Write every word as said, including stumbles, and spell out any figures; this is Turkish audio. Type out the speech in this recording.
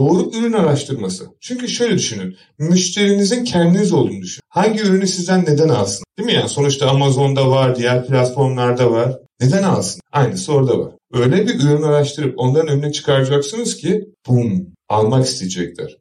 Doğru ürün araştırması. Çünkü şöyle düşünün. Müşterinizin kendiniz olduğunu düşünün. Hangi ürünü sizden neden alsın? Değil mi yani? Sonuçta Amazon'da var, diğer platformlarda var. Neden alsın? Aynısı orada var. Öyle bir ürün araştırıp onların önüne çıkaracaksınız ki bum, almak isteyecekler.